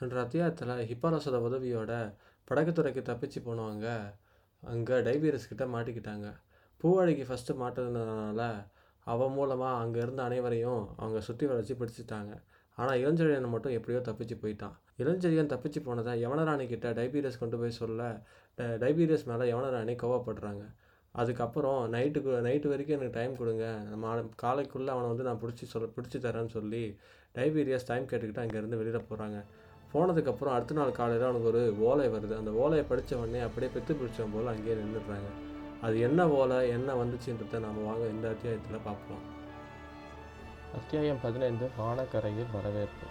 சென்ற அத்தியாயத்தில் ஹிப்பாலஸோட உதவியோட படகுத்துறைக்கு தப்பிச்சு போனவங்க அங்கே டைபீரியஸ் கிட்ட மாட்டிக்கிட்டாங்க. பூவாழிக்கு ஃபஸ்ட்டு மாட்டினதுனால அவன் மூலமாக அங்கே இருந்த அனைவரையும் அவங்க சுற்றி வளைச்சி பிடிச்சிட்டாங்க. ஆனால் இளஞ்செழியன் மட்டும் எப்படியோ தப்பிச்சு போயிட்டான். இளஞ்செழியன் தப்பிச்சு போனதை யவனராணி கிட்ட டைபீரியஸ் கொண்டு போய் சொல்ல டைபீரியஸ் மேலே யவனராணி கோவப்படுறாங்க. அதுக்கப்புறம் நைட்டு வரைக்கும் எனக்கு டைம் கொடுங்க, நம்ம காலைக்குள்ளே அவனை வந்து நான் பிடிச்சி தரேன்னு சொல்லி டைபீரியஸ் டைம் கேட்டுக்கிட்டு அங்கேருந்து வெளியில் போகிறாங்க. போனதுக்கப்புறம் அடுத்த நாள் காலையில் அவனுக்கு ஒரு ஓலை வருது. அந்த ஓலையை படித்த உடனே அப்படியே பெற்று பிடிச்சவன் போல் அங்கேயே நின்றுடுறாங்க. அது என்ன ஓலை என்ன வந்துச்சுன்றத நாம் வாங்க இந்த அத்தியாயத்தில் பார்ப்போம். அத்தியாயம் 15 வாணகரையில் வரவேற்பு.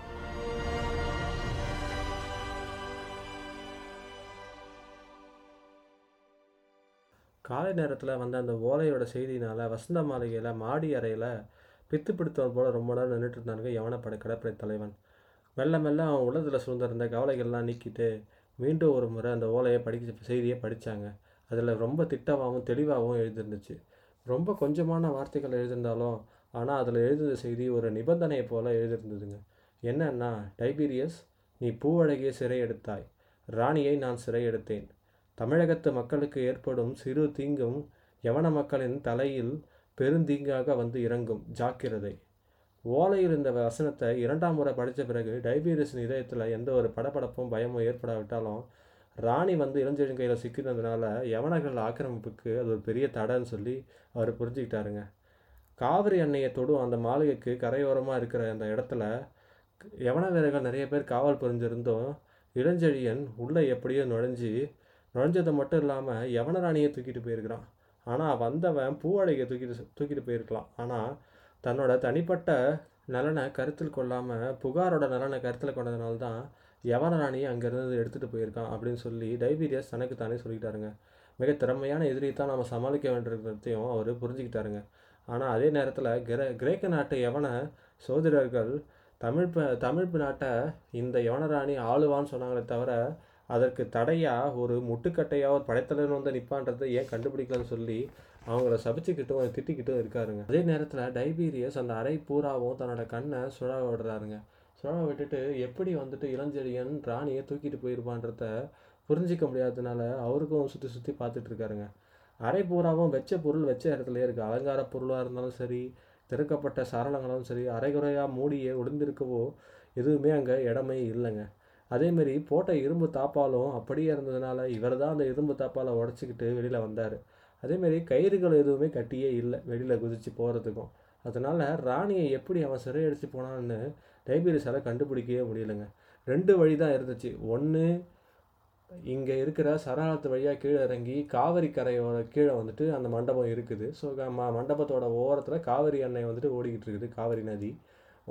காலை நேரத்தில் வந்த அந்த ஓலையோட செய்தினால் வசந்த மாளிகையில் மாடி அறையில் பித்து பிடித்தவன் போல் ரொம்ப நேரம் நின்றுட்டு இருந்தாங்க யவனப்படை கடற்படை தலைவன். மெல்ல மெல்ல அவன் உள்ளதில் சுதந்திருந்த கவலைகள்லாம் நீக்கிட்டு மீண்டும் ஒரு முறை அந்த ஓலையை செய்தியை படித்தாங்க. அதில் ரொம்ப திட்டமாகவும் தெளிவாகவும் எழுதிருந்துச்சு. ரொம்ப கொஞ்சமான வார்த்தைகள் எழுதியிருந்தாலும் ஆனால் அதில் எழுதுகிற செய்தி ஒரு நிபந்தனையை போல் எழுதியிருந்ததுங்க. என்னன்னா, டைபீரியஸ், நீ பூவழகியை சிறை எடுத்தாய், ராணியை நான் சிறை எடுத்தேன். தமிழகத்து மக்களுக்கு ஏற்படும் சிறு தீங்கும் யவன மக்களின் தலையில் பெருந்தீங்காக வந்து இறங்கும், ஜாக்கிரதை. ஓலையில் இந்த வசனத்தை 2ஆம் முறை படித்த பிறகு டைபீரியஸின் இதயத்தில் எந்த ஒரு படபடப்பும் பயமும் ஏற்படாவிட்டாலும் ராணி வந்து இளஞ்செழுங்கையில் சிக்கினதுனால யவனர்கள் ஆக்கிரமிப்புக்கு அது ஒரு பெரிய தடைன்னு சொல்லி அவர் புரிஞ்சுக்கிட்டாருங்க. காவிரி அன்னையை தொடும் அந்த மாளிகைக்கு கரையோரமாக இருக்கிற அந்த இடத்துல யவன வீரர்கள் நிறைய பேர் காவல் புரிஞ்சிருந்தும் இளஞ்செழியன் உள்ளே எப்படியோ நுழைஞ்சது மட்டும் இல்லாமல் யவனராணியை தூக்கிட்டு போயிருக்கிறான். ஆனால் வந்தவன் பூவாழையை தூக்கிட்டு போயிருக்கலாம். ஆனால் தன்னோட தனிப்பட்ட நலனை கருத்தில் கொள்ளாமல் புகாரோட நலனை கருத்தில் கொண்டதுனால்தான் யவனராணியை அங்கேருந்து எடுத்துகிட்டு போயிருக்கான் அப்படின்னு சொல்லி டைபீரியஸ் தனக்கு தானே சொல்லிக்கிட்டாருங்க. மிக திறமையான எதிரியை தான் நம்ம சமாளிக்க வேண்டியதையும் அவர் புரிஞ்சுக்கிட்டாருங்க. ஆனால் அதே நேரத்தில் கிரேக்க நாட்டு யவன சோதரர்கள் தமிழ் நாட்டை இந்த யவனராணி ஆளுவான்னு சொன்னாங்களே தவிர அதற்கு தடையாக ஒரு முட்டுக்கட்டையாக ஒரு படைத்தலைவன் வந்து நிற்பான்றதை ஏன் கண்டுபிடிக்கலாம்னு சொல்லி அவங்கள சபிச்சுக்கிட்டும் திட்டிக்கிட்டும் இருக்காருங்க. அதே நேரத்தில் டைபீரியஸ் அந்த அறை பூராவும் தன்னோட கண்ணை சுழ விடுறாருங்க. சுழ விட்டுட்டு எப்படி வந்துட்டு இளஞ்செழியன் ராணியை தூக்கிட்டு போயிருப்பான்றத புரிஞ்சிக்க முடியாததுனால அவருக்கும் சுற்றி சுற்றி பார்த்துட்ருக்காருங்க. அரை பூராவும் வச்ச பொருள் வச்ச இடத்துலையே இருக்குது. அலங்கார பொருளாக இருந்தாலும் சரி, திறக்கப்பட்ட சரளங்களும் சரி, அரைகுறையாக மூடியே ஒளிந்திருக்கவோ எதுவுமே அங்கே இடமே இல்லைங்க. அதேமாரி போட்ட இரும்பு தாப்பாலும் அப்படியே இருந்ததுனால இவர் தான் அந்த இரும்பு தாப்பால் உடச்சிக்கிட்டு வெளியில் வந்தார். அதேமாரி கயிறுகள் எதுவுமே கட்டியே இல்லை வெளியில் குதித்து போகிறதுக்கும். அதனால் ராணியை எப்படி அவன் சிறையடிச்சு போனான்னு டைபீரியஸால் கண்டுபிடிக்கவே முடியலைங்க. 2 வழி தான் இருந்துச்சு. ஒன்று, இங்கே இருக்கிற சரணாலத்து வழியாக கீழே இறங்கி காவிரி கரையோட கீழே வந்துட்டு அந்த மண்டபம் இருக்குது. ஸோ மண்டபத்தோட ஓரத்தில் காவிரி அன்னை வந்துட்டு ஓடிக்கிட்டு இருக்குது காவிரி நதி.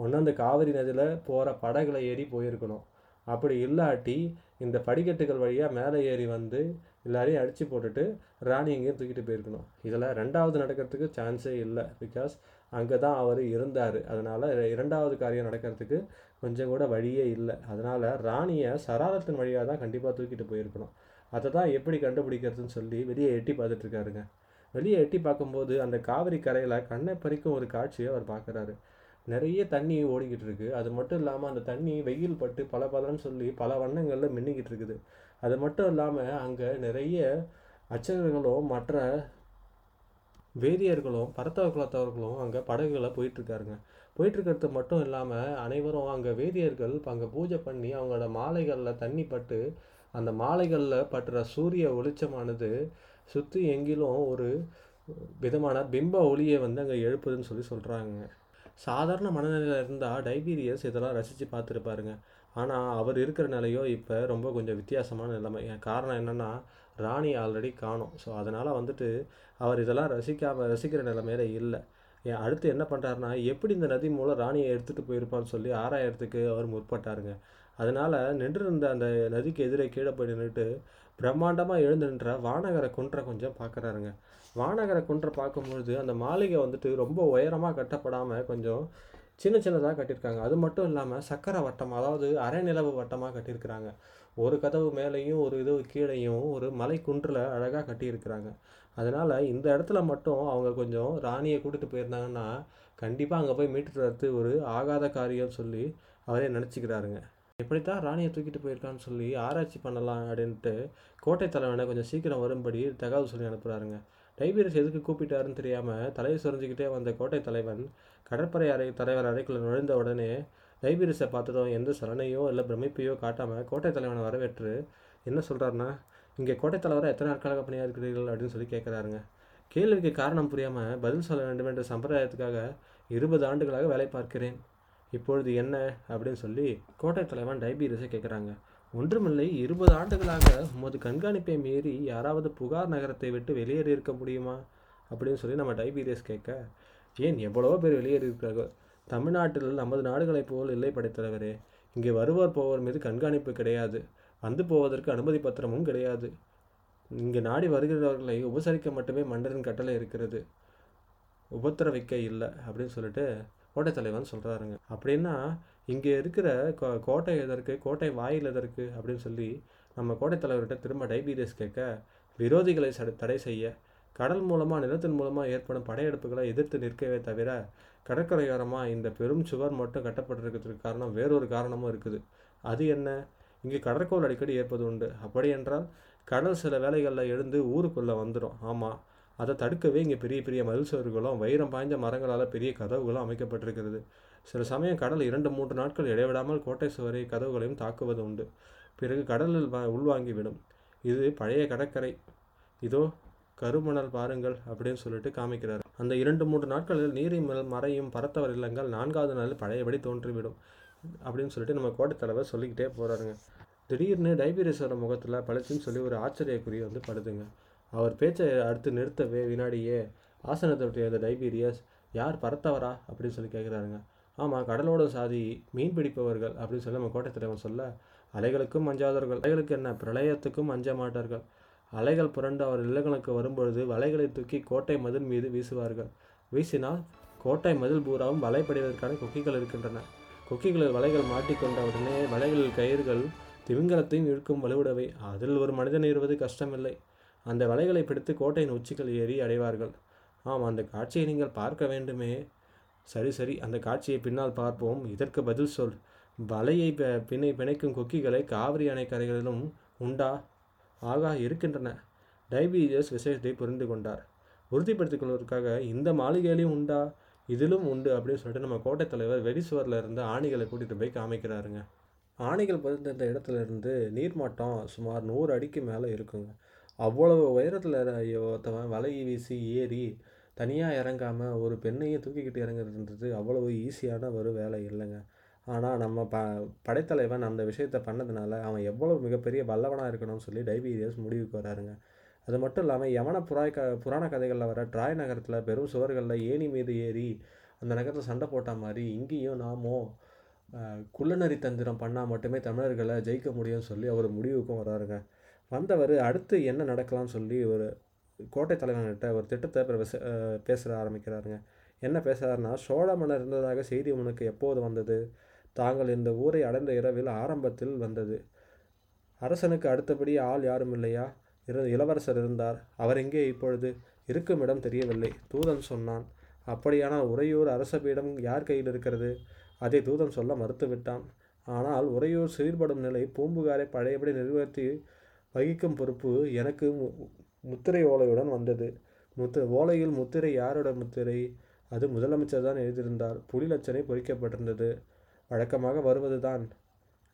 ஒன்று, அந்த காவிரி நதியில் போகிற படகுல ஏறி போயிருக்கணும். அப்படி இல்லாட்டி இந்த படிக்கட்டுகள் வழியாக மேலே ஏறி வந்து எல்லாரையும் அடித்து போட்டுட்டு ராணி இங்கேயும் தூக்கிட்டு போயிருக்கணும். இதில் 2வது நடக்கிறதுக்கு சான்ஸே இல்லை. பிகாஸ் அங்கே தான் அவர் இருந்தார். அதனால் 2வது காரியம் நடக்கிறதுக்கு கொஞ்சம் கூட வழியே இல்லை. அதனால் ராணியை சராரத்தின் வழியாக தான் கண்டிப்பாக தூக்கிட்டு போயிருக்கணும். அதை தான் எப்படி கண்டுபிடிக்கிறதுன்னு சொல்லி வெளியே எட்டி பார்த்துட்ருக்காருங்க. வெளியே எட்டி பார்க்கும்போது அந்த காவிரி கரையில் கண்ணை பறிக்கும் ஒரு காட்சியை அவர் பார்க்குறாரு. நிறைய தண்ணி ஓடிக்கிட்டு இருக்குது. அது மட்டும் இல்லாமல் அந்த தண்ணி வெயில் பட்டு பல பலன்னு சொல்லி பல வண்ணங்களில் மின்னிக்கிட்டு இருக்குது. அது மட்டும் இல்லாமல் அங்கே நிறைய அச்சகர்களும் மற்ற வேதியர்களும் பரத்தவ குலத்தவர்களும் அங்கே படகுகளை போயிட்டுருக்காருங்க. போயிட்டுருக்கிறது மட்டும் இல்லாமல் அனைவரும் அங்கே வேதியர்கள் அங்கே பூஜை பண்ணி அவங்களோட மாலைகளில் தண்ணி பட்டு அந்த மாலைகளில் பட்டுற சூரிய ஒளிச்சமானது சுற்றி எங்கிலும் ஒரு விதமான பிம்ப ஒளியை வந்து அங்கே எழுப்புதுன்னு சொல்லி சொல்கிறாங்க. சாதாரண மனநிலையில் இருந்தால் டைபீரியஸ் இதெல்லாம் ரசித்து பார்த்துருப்பாருங்க. ஆனால் அவர் இருக்கிற நிலையோ இப்போ ரொம்ப கொஞ்சம் வித்தியாசமான நிலைமை. காரணம் என்னென்னா, ராணி ஆல்ரெடி காணோம். ஸோ அதனால் வந்துட்டு அவர் இதெல்லாம் ரசிக்கிற நிலைமையில இல்லை. அடுத்து என்ன பண்ணுறாருனா, எப்படி இந்த நதி மூலம் ராணியை எடுத்துகிட்டு போயிருப்பான்னு சொல்லி ஆராயறதுக்கு அவர் முற்பட்டாருங்க. அதனால் நின்று இருந்த அந்த நதிக்கு எதிரே கீழே போய் நின்றுட்டு பிரம்மாண்டமாக எழுந்து நின்ற வாணகரை குன்றை கொஞ்சம் பார்க்குறாருங்க. வாணகரை குன்றை பார்க்கும்பொழுது அந்த மாளிகை வந்துட்டு ரொம்ப உயரமாக கட்டப்படாமல் கொஞ்சம் சின்ன சின்னதாக கட்டியிருக்காங்க. அது மட்டும் இல்லாமல் சக்கரை வட்டம், அதாவது அரை நிலவு வட்டமாக கட்டியிருக்கிறாங்க. ஒரு கதவு மேலேயும் ஒரு இது கீழேயும் ஒரு மலை குன்றில் அழகாக கட்டியிருக்கிறாங்க. அதனால் இந்த இடத்துல மட்டும் அவங்க கொஞ்சம் ராணியை கூட்டிகிட்டு போயிருந்தாங்கன்னா கண்டிப்பாக அங்கே போய் மீட்டுட்டு வரது ஒரு ஆகாத காரியம் சொல்லி அவரே நினச்சிக்கிறாருங்க. எப்படித்தான் ராணியை தூக்கிட்டு போயிருக்கான்னு சொல்லி ஆராய்ச்சி பண்ணலாம் அப்படின்ட்டு கோட்டை தலைவனை கொஞ்சம் சீக்கிரம் வரும்படி தகவல் சொல்லி அனுப்புகிறாருங்க. டைபீரியஸ் எதுக்கு கூப்பிட்டாருன்னு தெரியாமல் தலையை சுரஞ்சிக்கிட்டே வந்த கோட்டை தலைவன் கடற்படை தலைவர் அறைக்குள்ள நுழைந்த உடனே டைபீரியஸை பார்த்ததும் எந்த சலனையோ இல்லை பிரமிப்பையோ காட்டாமல் கோட்டை தலைவனை வரவேற்று என்ன சொல்கிறாருன்னா, இங்கே கோட்டை தலைவரை எத்தனை நாட்களாக பணியாக இருக்கிறீர்கள் அப்படின்னு சொல்லி கேட்குறாருங்க. கேள்விக்கு காரணம் புரியாமல் பதில் சொல்ல வேண்டும் என்ற சம்பிரதாயத்துக்காக 20 ஆண்டுகளாக வேலை பார்க்கிறேன், இப்பொழுது என்ன அப்படின்னு சொல்லி கோட்டை தலைவன் டைபீரியஸை கேட்குறாங்க. ஒன்றுமில்லை, 20 ஆண்டுகளாக உமது கண்காணிப்பை மீறி யாராவது புகார் நகரத்தை விட்டு வெளியேறி இருக்க முடியுமா அப்படின்னு சொல்லி நம்ம டைபீரியஸ் கேட்க, ஏன் எவ்வளவோ பேர் வெளியேறி இருக்கிறார்கள், தமிழ்நாட்டில் 50 நாடுகளைப் போல் இல்லை படைத்தலைவரே, இங்கே வருவோர் போவோர் மீது கண்காணிப்பு கிடையாது, வந்து போவதற்கு அனுமதி பத்திரமும் கிடையாது, இங்கு நாடி வருகிறவர்களை உபசரிக்க மட்டுமே மன்னரின் கட்டளை இருக்கிறது, உபத்திரவிக்க இல்லை அப்படின்னு சொல்லிட்டு கோட்டை தலைவன் சொல்கிறாருங்க. அப்படின்னா இங்கே இருக்கிற கோட்டை எதற்கு, கோட்டை வாயில் எதற்கு அப்படின்னு சொல்லி நம்ம கோட்டை தலைவர்கிட்ட திரும்ப டைபீரியஸ் கேட்க, விரோதிகளை தடை செய்ய, கடல் மூலமாக நிலத்தின் மூலமாக ஏற்படும் படையெடுப்புகளை எதிர்த்து நிற்கவே தவிர கடற்கரையோரமாக இந்த பெரும் சுவர் மட்டும் கட்டப்பட்டிருக்கிறதுக்கு காரணம் வேறொரு காரணமும் இருக்குது. அது என்ன, இங்கே கடற்கோள் அடிக்கடி ஏற்பது உண்டு, அப்படி என்றால் கடல் சில வேலைகளில் எழுந்து ஊருக்குள்ளே வந்துடும். ஆமாம், அதை தடுக்கவே இங்கே பெரிய பெரிய மதில் சுவர்களும் வைரம் பாய்ந்த மரங்களால் பெரிய கதவுகளும் அமைக்கப்பட்டிருக்கிறது. சில சமயம் கடல் 2-3 நாட்கள் இடைவிடாமல் கோட்டை சுவரை கதவுகளையும் தாக்குவது உண்டு, பிறகு கடலில் உள்வாங்கிவிடும். இது பழைய கடற்கரை, இதோ கருமணல் பாருங்கள் அப்படின்னு சொல்லிட்டு காமிக்கிறார். அந்த 2-3 நாட்களில் நீரின் மறையும் பரத்தவர் இல்லங்கள் 4வது நாளில் பழையபடி தோன்றிவிடும் அப்படின்னு சொல்லிட்டு நம்ம கோட்டை தலைவர் சொல்லிக்கிட்டே போகிறாருங்க. திடீர்னு டைபீரியஸோட முகத்தில் பழச்சின்னு சொல்லி ஒரு ஆச்சரியக்குறி வந்து படுதுங்க. அவர் பேச்சை அடுத்து நிறுத்தவே வினாடியே ஆசனத்தை விட்டு இருந்த டைபீரியஸ், யார் பரத்தவரா அப்படின்னு சொல்லி கேட்குறாருங்க. ஆமாம், கடலோட சாதி மீன் பிடிப்பவர்கள் அப்படின்னு சொல்லி நம்ம கோட்டை தலைவன் சொல்ல, அலைகளுக்கும் அஞ்சாதவர்கள், அலைகளுக்கு என்ன பிரளயத்துக்கும் அஞ்ச மாட்டார்கள், அலைகள் புரண்டு அவர் இல்லங்களுக்கு வரும்பொழுது வலைகளை தூக்கி கோட்டை மதில் மீது வீசுவார்கள், வீசினால் கோட்டை மதில் பூராவும் வலைப்படைவதற்கான கொக்கிகள் இருக்கின்றன, கொக்கிகளில் வலைகள் மாட்டிக்கொண்ட உடனே வலைகளில் கயிறுகள் திமிங்கலத்தையும் இழுக்கும் வலுவிடவை, அதில் ஒரு மனிதன் ஏறுவது கஷ்டமில்லை, அந்த வலைகளை பிடித்து கோட்டையின் உச்சிகள் ஏறி அடைவார்கள். ஆம், அந்த காட்சியை நீங்கள் பார்க்க வேண்டுமே. சரி சரி, அந்த காட்சியை பின்னால் பார்ப்போம், இதற்கு பதில் சொல், வலையை பிணைக்கும் கொக்கிகளை காவிரி அணைக்கரைகளிலும் உண்டா? ஆகா, இருக்கின்றன. டைபீரியஸ் விசேஷத்தை புரிந்து கொண்டார். உறுதிப்படுத்திக் கொள்வதற்காக, இந்த மாளிகையிலையும் உண்டா? இதிலும் உண்டு அப்படின்னு சொல்லிட்டு நம்ம கோட்டை தலைவர் வெடிசுவரில் இருந்து ஆணிகளை கூட்டிகிட்டு போய் காமிக்கிறாருங்க. ஆணைகள் பதிந்த இடத்துல இருந்து நீர்மட்டம் சுமார் 100 அடிக்கு மேலே இருக்குங்க. அவ்வளவு உயரத்தில் ஒருத்தவன் வலையை வீசி ஏறி தனியாக இறங்காமல் ஒரு பெண்ணையும் தூக்கிக்கிட்டு இறங்குறதுன்றது அவ்வளவு ஈஸியான ஒரு வேலை இல்லைங்க. ஆனால் நம்ம படைத்தலைவன் அந்த விஷயத்தை பண்ணதுனால அவன் எவ்வளோ மிகப்பெரிய வல்லவனாக இருக்கணும்னு சொல்லி டைபீரியஸ் முடிவுக்கு வராருங்க. அது மட்டும் இல்லாமல் யவன புராண கதைகளில் வர ட்ராய் நகரத்தில் பெரும் சுவர்களில் ஏணி மீது ஏறி அந்த நகரத்தை சண்டை போட்ட மாதிரி இங்கேயும் நாமோ குள்ளநரி தந்திரம் பண்ணால் மட்டுமே தமிழர்களை ஜெயிக்க முடியும்னு சொல்லி அவர் முடிவுக்கும் வராருங்க. வந்தவர் அடுத்து என்ன நடக்கலாம்னு சொல்லி ஒரு கோட்டை தலைவன்கிட்ட ஒரு திட்டத்தை பேச ஆரம்பிக்கிறாருங்க. என்ன பேசுகிறாருன்னா, சோழ மன்னர் இருந்ததாக செய்தி உனக்கு எப்போது வந்தது? தாங்கள் இந்த ஊரை அடைந்த இரவில் ஆரம்பத்தில் வந்தது. அரசனுக்கு அடுத்தபடி ஆள் யாரும் இல்லையா? இளவரசர் இருந்தார், அவர் எங்கே இப்பொழுது? இருக்கும் இடம் தெரியவில்லை, தூதன் சொன்னான். அப்படியானால் உறையூர் அரசபீடம் யார் கையில் இருக்கிறது? அதை தூதன் சொல்ல மறுத்துவிட்டான். ஆனால் உறையூர் சீர்படும் நிலை பூம்புகாரை பழையபடி நிர்வகித்து வகிக்கும் பொறுப்பு எனக்கு முத்திரை ஓலையுடன் வந்தது. ஓலையில் முத்திரை யாரோட முத்திரை? அது முதலமைச்சர் தான் எழுதியிருந்தார். புலிலட்சணை பொறிக்கப்பட்டிருந்தது. வழக்கமாக வருவது தான்.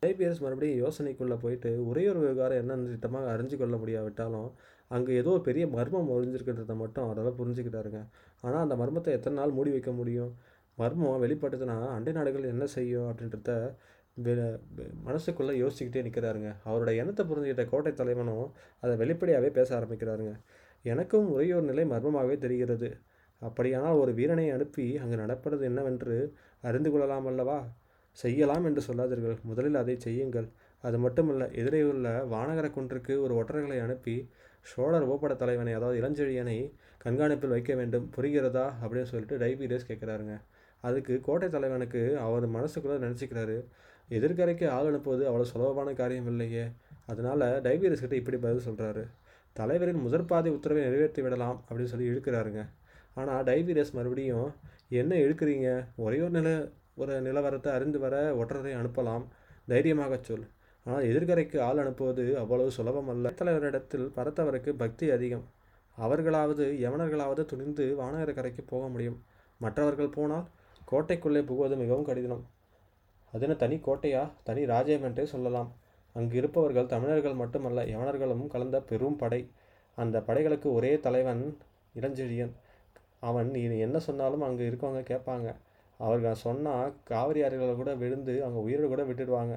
டைபீரியஸ் மறுபடியும் யோசனைக்குள்ளே போயிட்டு உறையூர் விவகாரம் என்னென்னு திட்டமாக அறிஞ்சு கொள்ள முடியாவிட்டாலும் அங்கே ஏதோ பெரிய மர்மம் ஒழிஞ்சிருக்கிறத மட்டும் அவரால் புரிஞ்சுக்கிட்டாருங்க. ஆனால் அந்த மர்மத்தை எத்தனை நாள் மூடி வைக்க முடியும்? மர்மம் வெளிப்பட்டதுன்னா அண்டை நாடுகள் என்ன செய்யும் அப்படின்றத மனசுக்குள்ளே யோசிச்சுக்கிட்டே நிற்கிறாருங்க. அவரோட எண்ணத்தை புரிஞ்சுக்கிட்ட கோட்டை தலைவனும் அதை வெளிப்படையாகவே பேச ஆரம்பிக்கிறாருங்க. எனக்கும் உறையூர் நிலை மர்மமாகவே தெரிகிறது. அப்படியானால் ஒரு வீரனை அனுப்பி அங்கு நடப்பது என்னவென்று அறிந்து கொள்ளலாம் அல்லவா? செய்யலாம் என்று சொல்லாதீர்கள், முதலில் அதை செய்யுங்கள். அது மட்டுமல்ல, எதிரே உள்ள வாணகரை குன்றுக்கு ஒரு ஒற்றர்களை அனுப்பி சோழர் ஓப்பட தலைவனை, அதாவது இளஞ்செழியனை கண்காணிப்பில் வைக்க வேண்டும். புரிகிறதா அப்படின்னு சொல்லிட்டு டைபீரியஸ் கேட்குறாருங்க. அதுக்கு கோட்டை தலைவனுக்கு அவர் மனசுக்குள்ளே நினச்சிக்கிறாரு, எதிர்கரைக்கு ஆள் அனுப்புவது அவ்வளோ சுலபமான காரியம் இல்லையே. அதனால் டைபீரியஸ் கிட்ட இப்படி பதில் சொல்கிறாரு, தலைவரின் முதற்பாதி உத்தரவை நிறைவேற்றி விடலாம் அப்படின்னு சொல்லி இழுக்கிறாருங்க. ஆனால் டைபீரியஸ் மறுபடியும் என்ன இழுக்கிறீங்க? ஒரே ஒரு நிலவரத்தை அறிந்து வர ஒற்றரை அனுப்பலாம், தைரியமாக சொல். ஆனால் எதிர்கரைக்கு ஆள் அனுப்புவது அவ்வளவு சுலபம் அல்ல. தலைவரிடத்தில் பரத்தவருக்கு பக்தி அதிகம். அவர்களாவது யவனர்களாவது துணிந்து வாணகரை கரைக்கு போக முடியும். மற்றவர்கள் போனால் கோட்டைக்குள்ளே புகுவது மிகவும் கடினம். அதென தனி கோட்டையா, தனி ராஜ்யம் என்றே சொல்லலாம். அங்கு இருப்பவர்கள் தமிழர்கள் மட்டுமல்ல, யவனர்களும் கலந்த பெரும் படை. அந்த படைகளுக்கு ஒரே தலைவன் இளஞ்செழியன். அவன் இது என்ன சொன்னாலும் அங்கே இருக்கவங்க கேட்பாங்க. அவர்கள் சொன்னால் காவிரி ஆறுகளை கூட விழுந்து அவங்க உயிரோடு கூட விட்டுடுவாங்க.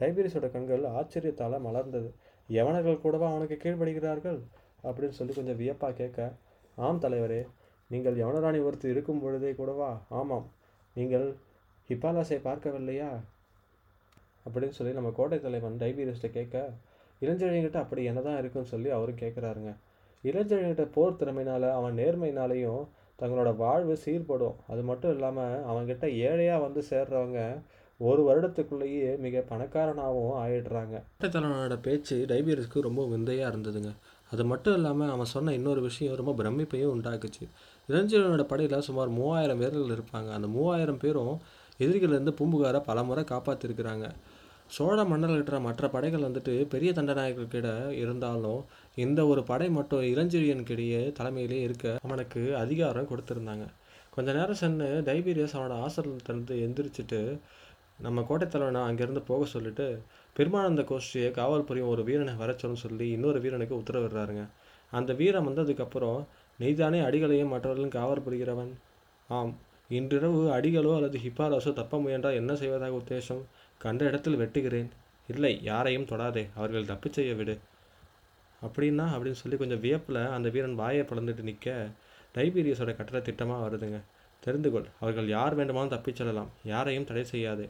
டைபீரியஸோட கண்கள் ஆச்சரியத்தால் மலர்ந்தது. யவனர்கள் கூடவா அவனுக்கு கீழ்ப்படுகிறார்கள் அப்படின்னு சொல்லி கொஞ்சம் வியப்பாக கேட்க, ஆம் தலைவரே, நீங்கள் யவனராணி ஒருத்தர் இருக்கும் பொழுதே கூடவா? ஆமாம். நீங்கள் ஹிப்பாலாஸை பார்க்கவில்லையா அப்படின்னு சொல்லி நம்ம கோட்டை தலைவன் டைபீரியஸ்ட்டை கேட்க, இளஞ்செழியன்கிட்ட அப்படி என்ன தான் இருக்குன்னு சொல்லி அவரும் கேட்குறாருங்க. இளஞ்செழியன்கிட்ட போர் திறமையினால் அவன் நேர்மையினாலேயும் தங்களோட வாழ்வு சீர்படும். அது மட்டும் இல்லாமல் அவங்ககிட்ட ஏழையாக வந்து சேர்றவங்க ஒரு வருடத்துக்குள்ளேயே மிக பணக்காரனாகவும் ஆயிடுறாங்க. கோட்டைத்தலைவனோட பேச்சு டைபீரியஸ்க்கு ரொம்ப விந்தையாக இருந்ததுங்க. அது மட்டும் இல்லாமல் அவன் சொன்ன இன்னொரு விஷயம் ரொம்ப பிரமிப்பையும் உண்டாக்குச்சு. இளஞ்செழியனோட படையில் சுமார் 3000 பேர்கள் இருப்பாங்க. அந்த 3000 பேரும் எதிரிகளிலிருந்து பூம்புகாரை பல முறை காப்பாற்றிருக்கிறாங்க. சோழ மன்னர்கள்கிட்ட மற்ற படைகள் வந்துட்டு பெரிய தண்டநாயகர்கிட்ட இருந்தாலும் இந்த ஒரு படை மட்டும் இளஞ்செழியனுக்கிடையே தலைமையிலே இருக்க அவனுக்கு அதிகாரம் கொடுத்துருந்தாங்க. கொஞ்ச நேரம் சென்று டைபீரியஸ் அவனோட ஆசிரமத்திலிருந்து எந்திரிச்சிட்டு நம்ம கோட்டை தலைவனை அங்கேருந்து போக சொல்லிட்டு பெருமானந்த கோஷ்டியை காவல் புரியும் ஒரு வீரனை வரச்சோன்னு சொல்லி இன்னொரு வீரனுக்கு உத்தரவிடுறாருங்க. அந்த வீரன் வந்ததுக்கப்புறம், நீதானே அடிகளையும் மற்றவர்களும் காவல் புரிகிறவன்? ஆம். இன்றிரவு அடிகளோ அல்லது ஹிப்பாலாஸோ தப்ப முயன்றால் என்ன செய்வதாக உத்தேசம்? கண்ட இடத்தில் வெட்டுகிறேன். இல்லை, யாரையும் தொடாதே, அவர்கள் தப்பு செய்ய விடு. அப்படின்னா அப்படின்னு சொல்லி கொஞ்சம் வியப்பில் அந்த வீரன் வாயை பிளந்துட்டு நிற்க, டைபீரியஸோட கட்டளை திட்டமாக வருதுங்க. தெரிந்து கொள், அவர்கள் யார் வேண்டுமானும் தப்பிச் செல்லலாம், யாரையும் தடை செய்யாது.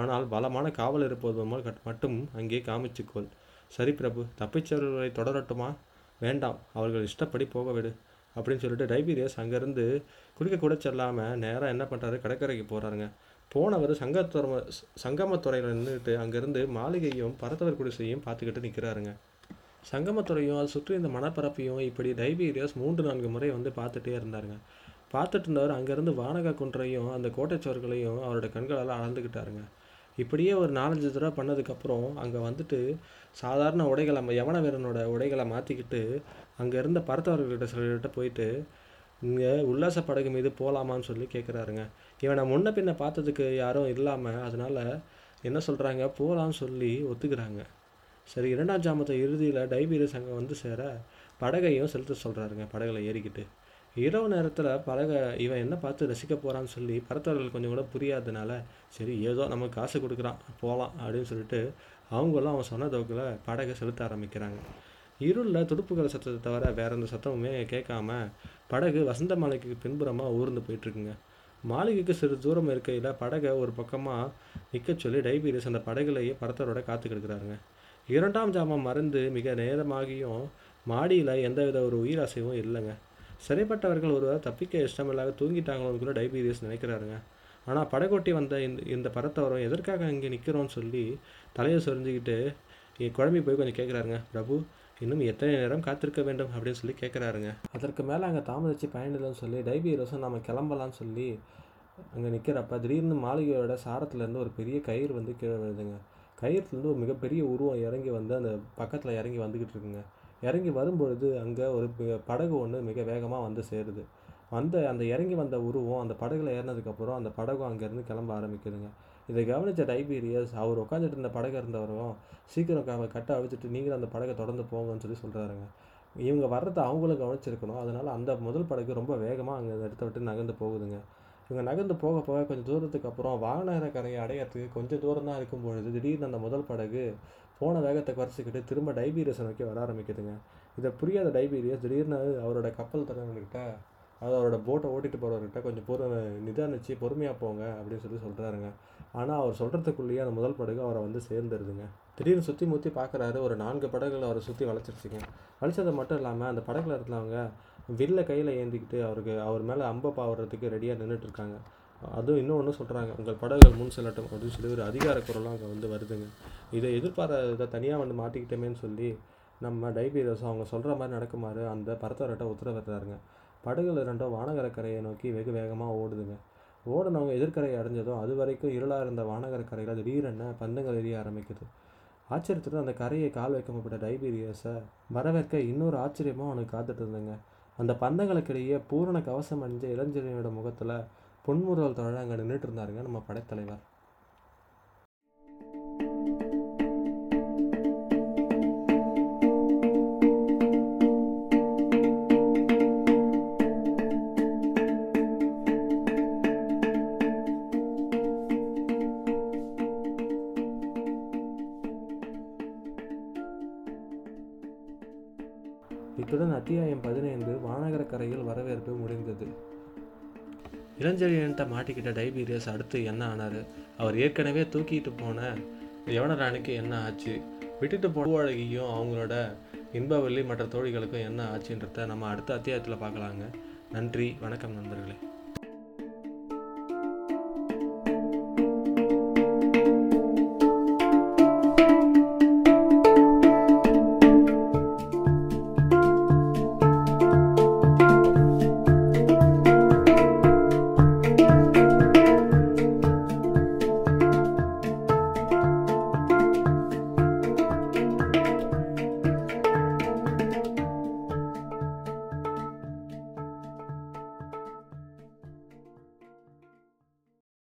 ஆனால் பலமான காவல் இருப்பது மட்டும் அங்கே காமிச்சுக்கொள். சரி பிரபு, தப்பிச்சவர்களை தொடரட்டுமா? வேண்டாம், அவர்கள் இஷ்டப்படி போக விடு அப்படின்னு சொல்லிட்டு டைபீரியஸ் அங்கேருந்து குளிக்கக்கூட செல்லாமல் நேராக என்ன பண்ணுறாரு, கடற்கரைக்கு போகிறாருங்க. போனவர் சங்கமத்துறையில் நின்றுட்டு அங்கேருந்து மாளிகையும் பரத்தவர் குடிசையும் பார்த்துக்கிட்டு நிற்கிறாருங்க. சங்கமத்துறையும் அது சுற்றி இந்த மணப்பரப்பையும் இப்படி டைபீரியஸ் 3-4 முறை வந்து பார்த்துட்டே இருந்தாருங்க. பார்த்துட்டு இருந்தவர் அங்கேருந்து வானக குன்றையும் அந்த கோட்டைச்சுவர்களையும் அவரோட கண்களால் அளந்துக்கிட்டாருங்க. இப்படியே ஒரு 4-5 தடவை பண்ணதுக்கப்புறம் அங்கே வந்துட்டு சாதாரண உடைகளை யவன வீரனோட உடைகளை மாற்றிக்கிட்டு அங்கே இருந்த பரத்தவர்கள்கிட்ட சொல்லிட்டு போயிட்டு, இங்கே உல்லாச படகு மீது போகலாமான்னு சொல்லி கேட்குறாருங்க. இவனை முன்ன பின்ன பார்த்ததுக்கு யாரும் இல்லாமல் அதனால் என்ன சொல்கிறாங்க, போகலான்னு சொல்லி ஒத்துக்கிறாங்க. சரி, 2ஆம் ஜாமத்தை இறுதியில் டைபீரியஸ் அங்கே வந்து சேர படகையும் செலுத்த சொல்கிறாருங்க. படகுல ஏறிக்கிட்டு இரவு நேரத்தில் படகை இவன் என்ன பார்த்து ரசிக்க போகிறான்னு சொல்லி பரத்தவர்கள் கொஞ்சம் கூட புரியாததுனால, சரி ஏதோ நம்ம காசு கொடுக்குறான் போகலாம் அப்படின்னு சொல்லிட்டு அவங்களும் அவன் சொன்ன தோக்கில் படகை செலுத்த ஆரம்பிக்கிறாங்க. இருளில் துடுப்புகள் சத்தத்தை தவிர வேற எந்த சத்தமுமே கேட்காம படகு வசந்த மாளிகைக்கு பின்புறமாக ஊர்ந்து போயிட்டுருக்குங்க. மாளிகைக்கு சிறு தூரம் இருக்கையில் படகை ஒரு பக்கமாக நிற்க சொல்லி டைபீரியஸ் அந்த படகுலையே பரத்தரோட காத்துக்கிடுக்கிறாருங்க. 2ஆம் ஜாமம் மறந்து மிக நேரமாகியும் மாடியில் எந்தவித ஒரு உயிராசையும் இல்லைங்க. சிறைப்பட்டவர்கள் ஒருவர் தப்பிக்க இஷ்டமில்லாத தூங்கிட்டாங்களோன்னு கூட டைபீரியஸ் நினைக்கிறாருங்க. ஆனால் படகொட்டி வந்த இந்த பரத்தவரும் எதற்காக இங்கே நிற்கிறோன்னு சொல்லி தலையை சொரிஞ்சிக்கிட்டு குழம்பி போய் கொஞ்சம் கேட்குறாருங்க. பிரபு, இன்னும் எத்தனை நேரம் காத்திருக்க வேண்டும் அப்படின்னு சொல்லி கேட்குறாருங்க. அதற்கு மேலே அங்கே தாமதித்து பயனில்லைன்னு சொல்லி டைபீரியஸும் நம்ம கிளம்பலான்னு சொல்லி அங்கே நிற்கிறப்ப திடீர்னு மாளிகையோட சாரத்துலேருந்து ஒரு பெரிய கயிறு வந்து கீழே விழுதுங்க. கயிறுலேருந்து ஒரு மிகப்பெரிய உருவம் இறங்கி வந்து அந்த பக்கத்தில் இறங்கி வந்துக்கிட்டு இருக்குங்க. இறங்கி வரும்பொழுது அங்கே ஒரு படகு ஒன்று மிக வேகமாக வந்து சேருது. அந்த இறங்கி வந்த உருவம் அந்த படகுல ஏறினதுக்கப்புறம் அந்த படகும் அங்கேருந்து கிளம்ப ஆரம்பிக்குதுங்க. இதை கவனித்த டைபீரியஸ் அவர் உட்காந்துட்டு இருந்த படகு இருந்தவரும், சீக்கிரம் கட்ட அவிச்சிட்டு நீங்களும் அந்த படகை தொடர்ந்து போங்கன்னு சொல்லி சொல்கிறாருங்க. இவங்க வர்றதை அவங்களும் கவனிச்சிருக்கணும். அதனால் அந்த முதல் படகு ரொம்ப வேகமாக அங்கே இடத்த விட்டு நகர்ந்து போகுதுங்க. இவங்க நகர்ந்து போக போக கொஞ்சம் தூரத்துக்கு அப்புறம் வாணகரை கரையை அடையிறதுக்கு கொஞ்சம் தூரம் தான் இருக்கும் பொழுது திடீர்னு அந்த முதல் படகு போன வேகத்தை குறைச்சிக்கிட்டு திரும்ப டைபீரியஸை நோக்கி வர ஆரம்பிக்குதுங்க. இதை புரியாத டைபீரியஸ் திடீர்னு அவரோட கப்பல் தலைவன்கிட்ட, அதாவது அவரோட போட்டை ஓட்டிகிட்டு போகிறவர்கிட்ட, கொஞ்சம் நிதானிச்சு பொறுமையாக போங்க அப்படின்னு சொல்லி சொல்கிறாருங்க. ஆனால் அவர் சொல்கிறதுக்குள்ளேயே அந்த முதல் படகு அவரை வந்து சேர்ந்துருதுங்க. திடீர்னு சுற்றி முற்றி பார்க்குறாரு. ஒரு 4 படகுகளை அவரை சுற்றி வளைச்சிருச்சுங்க. வளைச்சது மட்டும் இல்லாமல் அந்த படகுல இருந்தவங்க வில்லை கையில் ஏந்திக்கிட்டு அவர் மேலே அம்பை பாவுறதுக்கு ரெடியாக நின்றுட்டுருக்காங்க. அதுவும் இன்னொன்று சொல்கிறாங்க, உங்கள் படகுகள் முன் செல்லட்டும் அப்படின்னு சொல்லி ஒரு அதிகார குரலும் அங்கே வந்து வருதுங்க. இதை எதிர்பாராத தனியாக வந்து மாட்டிக்கிட்டோமேன்னு சொல்லி நம்ம டைபீரியஸ் அவங்க சொல்கிற மாதிரி நடக்குமாறு அந்த பரத்தவர்கிட்ட உத்தரவிடுறாருங்க. படகுகள் 2ம் வானகரை கரையை நோக்கி வெகு வேகமாக ஓடுதுங்க. ஓடுனவங்க எதிர்கரை அடைஞ்சதும் அது வரைக்கும் இருளாக இருந்த வாணகரை கரையில் திடீரென பந்தங்கள் எரிய ஆரம்பிக்குது. ஆச்சரியத்துடன் அந்த கரையை கால் வைக்க முற்பட்ட டைபீரியஸை வரவேற்க இன்னொரு ஆச்சரியமும் அவனுக்கு காத்துட்டு இருந்தேங்க. அந்த பந்தங்களுக்கிடையே பூரண கவசம் அணிஞ்ச இளஞ்சினியோட முகத்தில் பொன்முறுவல் தழை அங்கே நின்றுட்டு இருந்தாருங்க நம்ம படைத்தலைவர். இத்துடன் அத்தியாயம் 15 வாணகர கரையில் வரவேற்பு முடிந்தது. இளஞ்செழியன்ட்ட மாட்டிக்கிட்ட டைபீரியஸ் அடுத்து என்ன ஆனார்? அவர் ஏற்கனவே தூக்கிட்டு போன யவனராணிக்கு என்ன ஆச்சு? விட்டுட்டு போழகியும் அவங்களோட இன்பவல்லி மற்ற தோழிகளுக்கும் என்ன ஆச்சுன்றத நம்ம அடுத்த அத்தியாயத்தில் பார்க்கலாங்க. நன்றி, வணக்கம் நண்பர்களே.